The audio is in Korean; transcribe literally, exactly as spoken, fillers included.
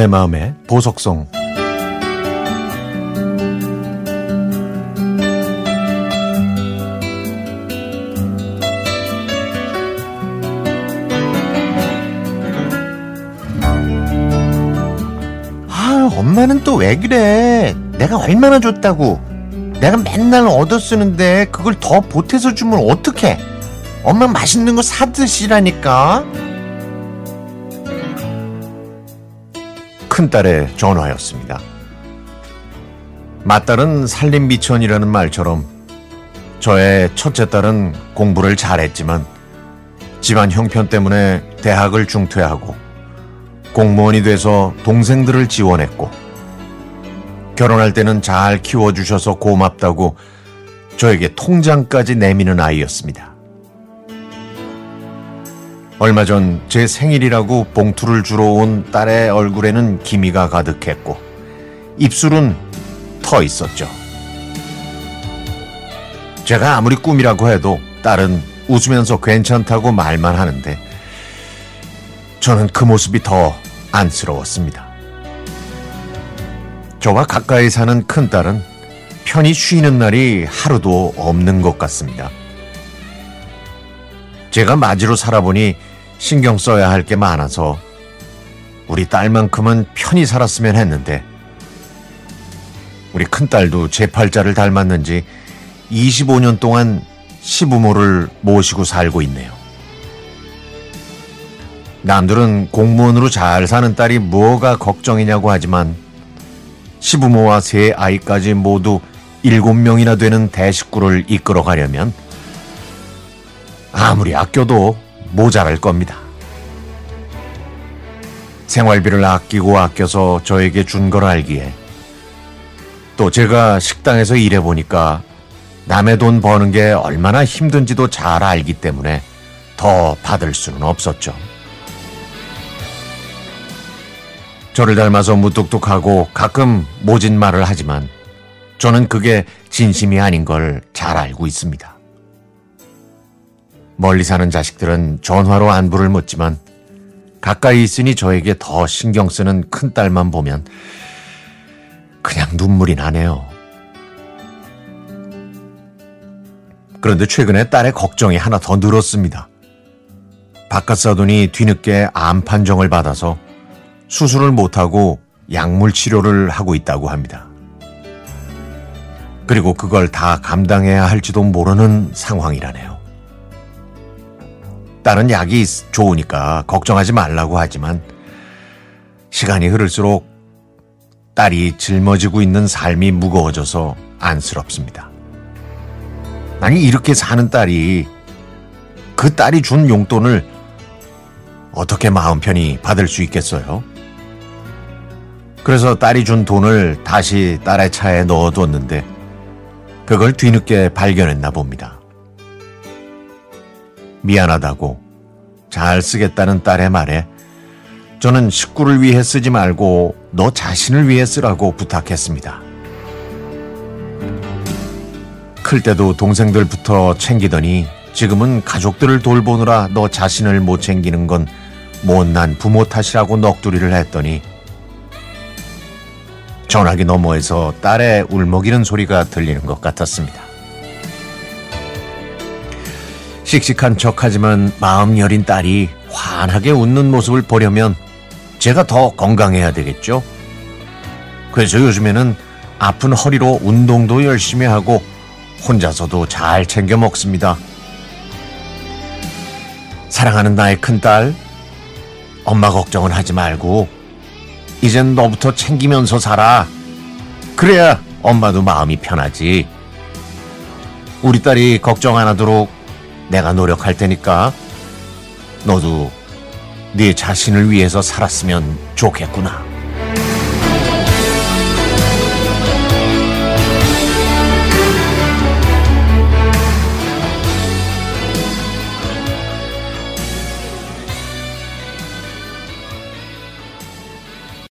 내 마음의 보석송. 아, 엄마는 또 왜 그래? 내가 얼마나 줬다고. 내가 맨날 얻어 쓰는데 그걸 더 보태서 주면 어떡해? 엄마 맛있는 거 사 드시라니까. 큰딸의 전화였습니다. 맏딸은 살림미천이라는 말처럼 저의 첫째 딸은 공부를 잘했지만 집안 형편 때문에 대학을 중퇴하고 공무원이 돼서 동생들을 지원했고, 결혼할 때는 잘 키워주셔서 고맙다고 저에게 통장까지 내미는 아이였습니다. 얼마 전 제 생일이라고 봉투를 주러 온 딸의 얼굴에는 기미가 가득했고 입술은 터 있었죠. 제가 아무리 꿈이라고 해도 딸은 웃으면서 괜찮다고 말만 하는데 저는 그 모습이 더 안쓰러웠습니다. 저와 가까이 사는 큰딸은 편히 쉬는 날이 하루도 없는 것 같습니다. 제가 마지로 살아보니 신경 써야 할 게 많아서 우리 딸만큼은 편히 살았으면 했는데, 우리 큰딸도 제 팔자를 닮았는지 이십오 년 동안 시부모를 모시고 살고 있네요. 남들은 공무원으로 잘 사는 딸이 뭐가 걱정이냐고 하지만 시부모와 세 아이까지 모두 일곱 명이나 되는 대식구를 이끌어가려면 아무리 아껴도 모자랄 겁니다. 생활비를 아끼고 아껴서 저에게 준 걸 알기에, 또 제가 식당에서 일해보니까 남의 돈 버는 게 얼마나 힘든지도 잘 알기 때문에 더 받을 수는 없었죠. 저를 닮아서 무뚝뚝하고 가끔 모진 말을 하지만 저는 그게 진심이 아닌 걸 잘 알고 있습니다. 멀리 사는 자식들은 전화로 안부를 묻지만 가까이 있으니 저에게 더 신경 쓰는 큰딸만 보면 그냥 눈물이 나네요. 그런데 최근에 딸의 걱정이 하나 더 늘었습니다. 바깥 사돈이 뒤늦게 암 판정을 받아서 수술을 못하고 약물 치료를 하고 있다고 합니다. 그리고 그걸 다 감당해야 할지도 모르는 상황이라네요. 딸은 약이 좋으니까 걱정하지 말라고 하지만 시간이 흐를수록 딸이 짊어지고 있는 삶이 무거워져서 안쓰럽습니다. 아니, 이렇게 사는 딸이 그 딸이 준 용돈을 어떻게 마음 편히 받을 수 있겠어요? 그래서 딸이 준 돈을 다시 딸의 차에 넣어뒀는데 그걸 뒤늦게 발견했나 봅니다. 미안하다고 잘 쓰겠다는 딸의 말에 저는 식구를 위해 쓰지 말고 너 자신을 위해 쓰라고 부탁했습니다. 클 때도 동생들부터 챙기더니 지금은 가족들을 돌보느라 너 자신을 못 챙기는 건 못난 부모 탓이라고 넋두리를 했더니 전화기 너머에서 딸의 울먹이는 소리가 들리는 것 같았습니다. 씩씩한 척하지만 마음 여린 딸이 환하게 웃는 모습을 보려면 제가 더 건강해야 되겠죠. 그래서 요즘에는 아픈 허리로 운동도 열심히 하고 혼자서도 잘 챙겨 먹습니다. 사랑하는 나의 큰딸, 엄마 걱정은 하지 말고 이젠 너부터 챙기면서 살아. 그래야 엄마도 마음이 편하지. 우리 딸이 걱정 안 하도록 내가 노력할 테니까 너도 네 자신을 위해서 살았으면 좋겠구나.